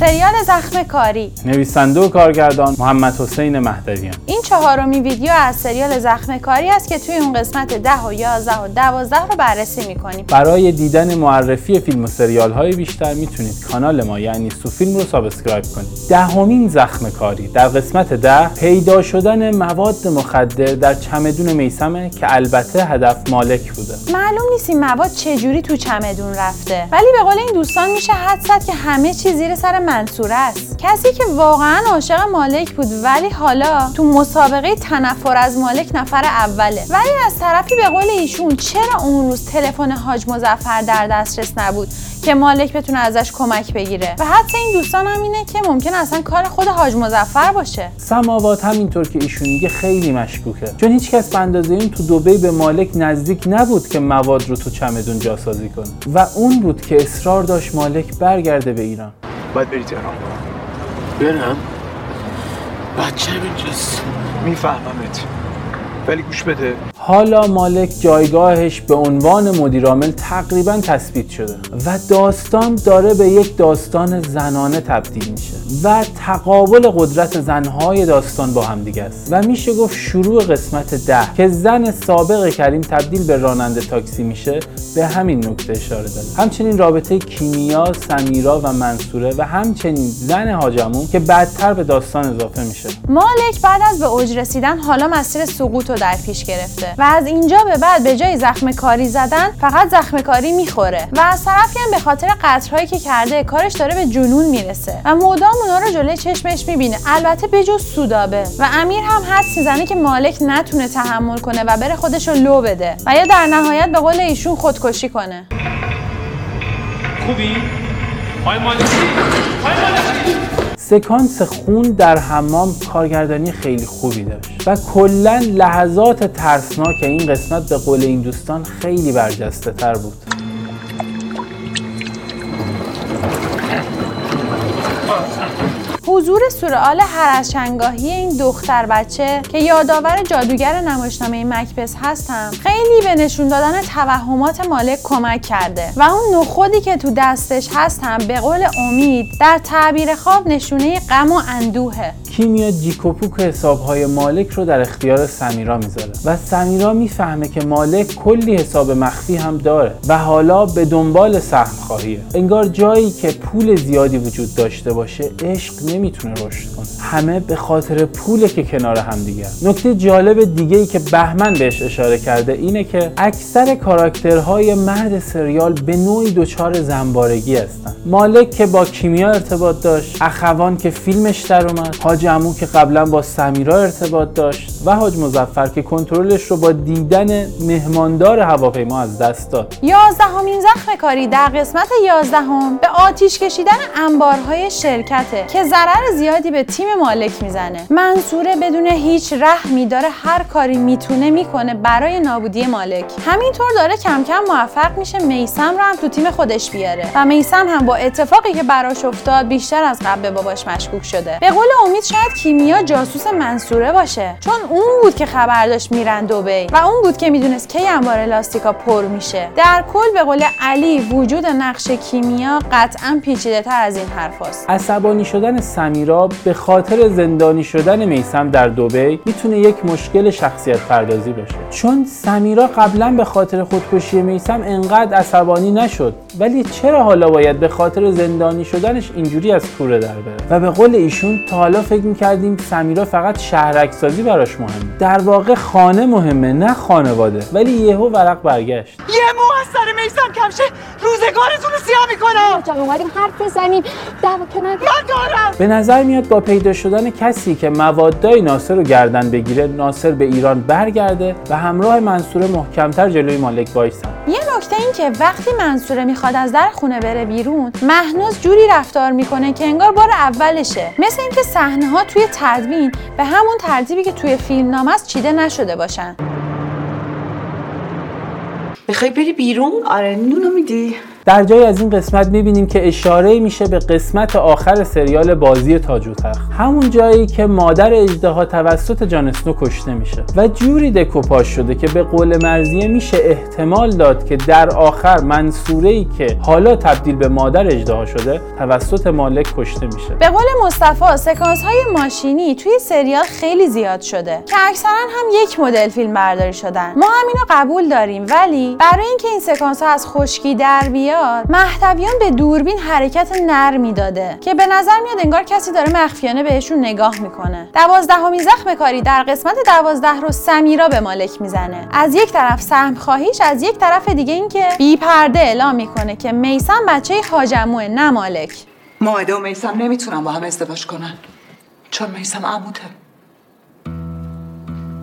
سریال زخم کاری. نویسنده و کارگردان محمد حسین مهدویان. این چهارمین ویدیو از سریال زخم کاری است که توی اون قسمت 10 و 11 و 12 رو بررسی می‌کنیم. برای دیدن معرفی فیلم و سریال‌های بیشتر میتونید کانال ما یعنی سو فیلم رو سابسکرایب کنید. دهمین زخم کاری در قسمت 10 پیدا شدن مواد مخدر در چمدون میثمه که البته هدف مالک بوده. معلوم نیست این مواد چجوری تو چمدون رفته، ولی به قول این دوستان میشه حد زد که همه چیز زیر سر منصور است. کسی که واقعا عاشق مالک بود ولی حالا تو مسابقه تنفر از مالک نفر اوله. ولی از طرفی به قول ایشون چرا اون روز تلفن حاج مظفر در دسترس نبود که مالک بتونه ازش کمک بگیره؟ و حتی این دوستان هم اینه که ممکن اصلا کار خود حاج مظفر باشه. سماوات همینطور که ایشون میگه خیلی مشکوکه، چون هیچکس به اندازه این تو دبی به مالک نزدیک نبود که مواد رو تو چمدون جاسازی کنه و اون بود که اصرار داشت مالک برگرده به ایران. باید بری تهران. برم؟ بچه اینجاست، میفهممت، ولی گوش بده. حالا مالک جایگاهش به عنوان مدیرعامل تقریبا تثبیت شده و داستان داره به یک داستان زنانه تبدیل میشه و تقابل قدرت زنهای داستان با همدیگه است و میشه گفت شروع قسمت 10 که زن سابق کریم تبدیل به راننده تاکسی میشه به همین نکته اشاره داره. همچنین رابطه کیمیا، سمیرا و منصوره و همچنین زن حاجمون که بعدتر به داستان اضافه میشه. مالک بعد از به اوج رسیدن حالا مسیر سقوط رو در پیش گرفته و از اینجا به بعد به جای زخم کاری زدن فقط زخم کاری میخوره و از طرفی هم به خاطر قطرهایی که کرده کارش داره به جنون میرسه و مدام اونا رو جلوی چشمش میبینه، البته بجز سودابه. و امیر هم حدس میزنه که مالک نتونه تحمل کنه و بره خودش رو لو بده و یا در نهایت به قول ایشون خودکشی کنه. خوبی؟ های مالکی سکانس خون در حمام کارگردانی خیلی خوبی داشت و کلا لحظات ترسناک این قسمت به قول این دوستان خیلی برجسته تر بود. حضور سورئال هر از چنگاهی این دختر بچه که یادآور جادوگر نمایشنامه مکبث هستم خیلی به نشون دادن توهمات مالک کمک کرده و اون نخودی که تو دستش هستم به قول امید در تعبیر خواب نشونه غم و اندوهه. کیمیا جیکوپوک حسابهای مالک رو در اختیار سمیرا میذاره و سمیرا میفهمه که مالک کلی حساب مخفی هم داره و حالا به دنبال سهمخواهیه. انگار جایی که پول زیادی وجود داشته باشه عشق نمیتونه رشد کنه، همه به خاطر پوله که کنار هم دیگه. نکته جالب دیگه ای که بهمن بهش اشاره کرده اینه که اکثر کاراکترهای مرد سریال به نوعی دچار زنبارگی هستن. مالک که با کیمیا ارتباط داشت، اخوان که فیلمش در اومد، حاج عمو که قبلا با سمیرا ارتباط داشت و حاج مظفر که کنترلش رو با دیدن مهماندار هواپیما از دست داد. 11مین زخم کاری در قسمت 11 به آتیش کشیدن انبارهای شرکته که ضرر زیادی به تیم مالک میزنه. منصوره بدون هیچ رحمی داره هر کاری میتونه میکنه برای نابودی مالک. همینطور داره کم کم موفق میشه میثم رو هم تو تیم خودش بیاره و میثم هم با اتفاقی که براش افتاد بیشتر از قبل به باباش مشکوک شده. به قول امید شاید کیمیا جاسوس منصوره باشه، چون اون بود که خبر داشت میرن دبی و اون بود که میدونست کی انبار الاستیکا پر میشه. در کل به قول علی وجود نقش کیمیا قطعا پیچیده‌تر از این حرفاست. عصبانی شدن سمیرا به خاطر زندانی شدن میثم در دبی میتونه یک مشکل شخصیت پردازی باشه، چون سمیرا قبلا به خاطر خودکشی میثم انقدر عصبانی نشد، ولی چرا حالا باید به خاطر زندانی شدنش اینجوری از کوره در بره؟ و به قول ایشون تا حالا فکر می‌کردیم سمیرا فقط شهرک‌سازی براش مهمه، در واقع خانه مهمه نه خانواده، ولی یهو ورق برگشت. یه مو از سر میثم کم شه روزگارتون رو سیاه می‌کنم. چرا اومدیم حرف بزنیم دعوا ندارم. به نظر میاد با پیدا شدن کسی که موادای ناصر رو گردن بگیره، ناصر به ایران برگرده و همراه منصوره محکمتر جلوی مالک وایسن. یه نکته این که وقتی منصوره میخواد از در خونه بره بیرون، مهناز جوری رفتار میکنه که انگار بار اولشه، مثل اینکه صحنه ها توی تدوین به همون ترتیبی که توی فیلمنامه است چیده نشده باشن. میخوای بری بیرون؟ آره، نونو میدی؟ در جای از این قسمت میبینیم که اشاره میشه به قسمت آخر سریال بازی تاج و تخت، همون جایی که مادر اژدها توسط جان اسنو کشته میشه و جوری دکوپاژ شده که به قول مرضیه میشه احتمال داد که در آخر منصوره‌ای که حالا تبدیل به مادر اژدها شده توسط مالک کشته میشه. به قول مصطفی سکانس های ماشینی توی سریال خیلی زیاد شده که اکثرا هم یک مدل فیلم برداری شدن. ما هم اینو قبول داریم، ولی برای اینکه این سکانس ها از خشکی در بیاد مهدویان به دوربین حرکت نرمی داده که به نظر میاد انگار کسی داره مخفیانه بهشون نگاه میکنه. 12مین زخم کاری در قسمت 12 رو سمیرا به مالک میزنه، از یک طرف سهم خواهیش، از یک طرف دیگه اینکه بی پرده اعلام میکنه که میثم بچه حاجمو نه مالک. مائده و میثم نمیتونن با هم ازدواج کنن چون میثم عموته.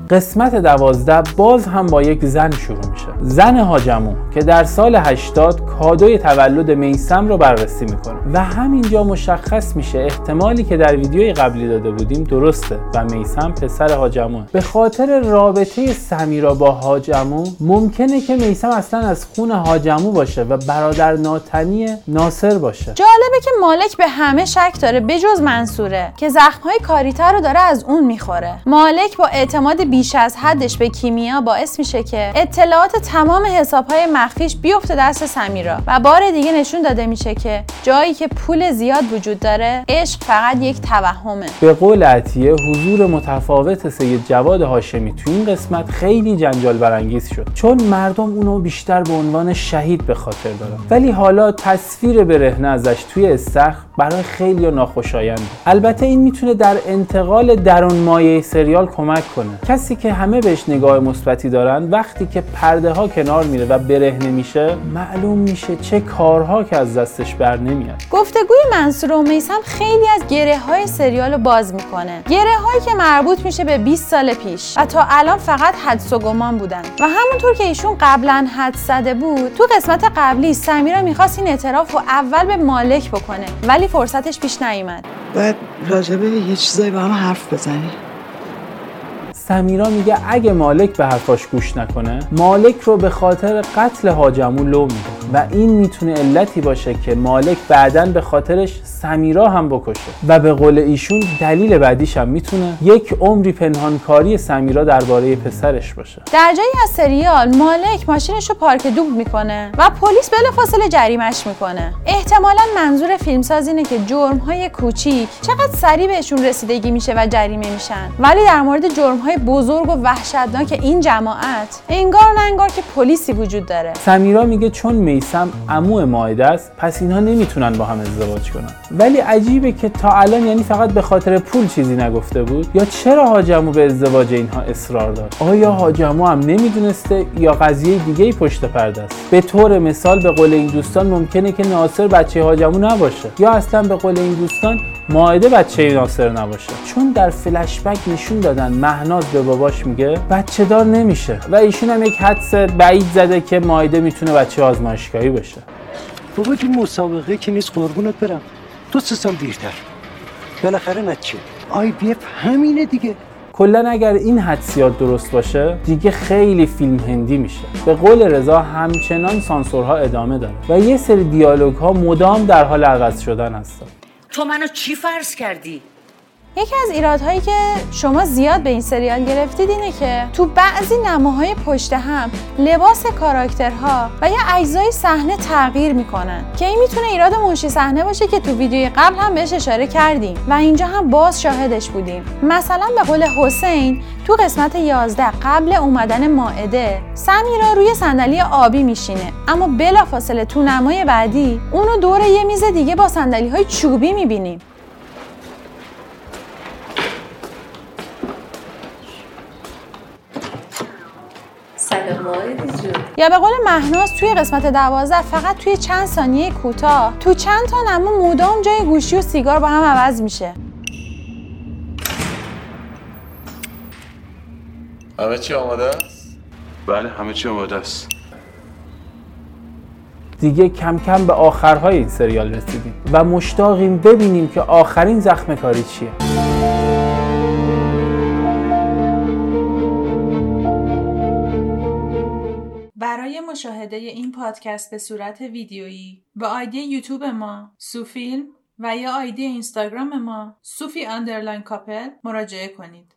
قسمت 12 باز هم با یک زن شروع میشه، زن هاجمو که در سال 80 کادوی تولد میثم رو بررسی میکنه و همینجا مشخص میشه احتمالی که در ویدیوی قبلی داده بودیم درسته و میثم پسر هاجمو. به خاطر رابطه سمیرا با هاجمو ممکنه که میثم اصلا از خون هاجمو باشه و برادر ناتنی ناصر باشه. جالبه که مالک به همه شک داره بجز منصوره که زخم‌های کاریتا رو داره از اون میخوره. مالک با اعتماد بیش از حدش به کیمیا باعث میشه که اطلاعات تمام حسابهای مخفیش بیفته دست سمیرا و بار دیگه نشون داده میشه که جایی که پول زیاد وجود داره عشق فقط یک توهمه. به قول عطیه حضور متفاوت سید جواد هاشمی تو این قسمت خیلی جنجال برانگیز شد چون مردم اونو بیشتر به عنوان شهید به خاطر دارن، ولی حالا تصویر برهنه ازش توی استخر برای خیلی ناخوشاینده. البته این میتونه در انتقال درون مایه سریال کمک کنه. کسی که همه بهش نگاه مثبتی دارن وقتی که پرده ها کنار میره و برهنه میشه معلوم میشه چه کارها که از دستش بر نمیاد. گفتگوی منصور و میثم خیلی از گره های سریالو باز میکنه، گره هایی که مربوط میشه به 20 سال پیش و تا الان فقط حدس و گمان بودن و همونطور که ایشون قبلا حدس زده بود تو قسمت قبلی سمیرا میخواست این اعتراف رو اول به مالک بکنه ولی فرصتش پیش نیومد. باید راجبه یه چیزایی با هم حرف بزنیم. سمیرا میگه اگه مالک به حرفاش گوش نکنه مالک رو به خاطر قتل هاجمو لو میده و این میتونه علتی باشه که مالک بعداً به خاطرش سمیرا هم بکشه و به قول ایشون دلیل بعدیش هم میتونه یک عمری پنهانکاری سمیرا درباره پسرش باشه. در جایی از سریال مالک ماشینش رو پارک دوب میکنه و پلیس بلافاصله جریمه‌اش میکنه. احتمالاً منظور فیلمساز اینه که جرم‌های کوچیک چقدر سریع بهشون رسیدگی میشه و جریمه میشن، ولی در مورد جرم‌های بزرگ و وحشتناک این جماعت انگار نه انگار که پلیسی وجود داره. سمیرا میگه چون میثم عمو مائده است پس اینها نمیتونن با هم ازدواج کنن، ولی عجیبه که تا الان یعنی فقط به خاطر پول چیزی نگفته بود؟ یا چرا هاجمو به ازدواج اینها اصرار داشت؟ آیا هاجمو هم نمیدونسته یا قضیه دیگه‌ای پشت پرده است؟ به طور مثال به قول این دوستان ممکنه که ناصر بچه هاجمو نباشه یا اصلا به قول این دوستان مائده بچه ناصر نباشه، چون در فلش بک نشون دادن مهناز به باباش میگه بچه دار نمیشه و ایشون هم یک حدس بعید زده که مائده میتونه بچه آزمایشگاهی بشه. بابا جون مسابقه که نیست قربونت برم، تو 3 سال دیرتر بالاخره نتیجه IVF همینه دیگه. کلا اگر این حدسیات درست باشه دیگه خیلی فیلم هندی میشه. به قول رضا همچنان سانسورها ادامه داره و یه سری دیالوگ ها مدام در حال عوض شدن هستن. تو منو چی فرض کردی؟ یکی از ایرادهایی که شما زیاد به این سریال گرفتید اینه که تو بعضی نماهای پشت هم لباس کاراکترها و یا اجزای صحنه تغییر میکنن که این میتونه ایراد منشی صحنه باشه که تو ویدیوی قبل هم بهش اشاره کردیم و اینجا هم باز شاهدش بودیم. مثلا به قول حسین تو قسمت 11 قبل اومدن مائده سمیرا روی صندلی آبی میشینه، اما بلافاصله تو نمای بعدی اونو دور یه میز دیگه با صندلی‌های چوبی میبینیم. یا به قول مهناز توی قسمت 12 فقط توی چند ثانیه کوتاه تو چند تا نمو مدام جای گوشی و سیگار با هم عوض میشه. همه چی آماده است؟ بله همه چی آماده است. دیگه کم کم به آخرهای این سریال رسیدیم و مشتاقیم ببینیم که آخرین زخم کاری چیه. برای برای مشاهده این پادکست به صورت ویدیویی به آیدی یوتیوب ما سو فیلم و یا آیدی اینستاگرام ما sufi_couple مراجعه کنید.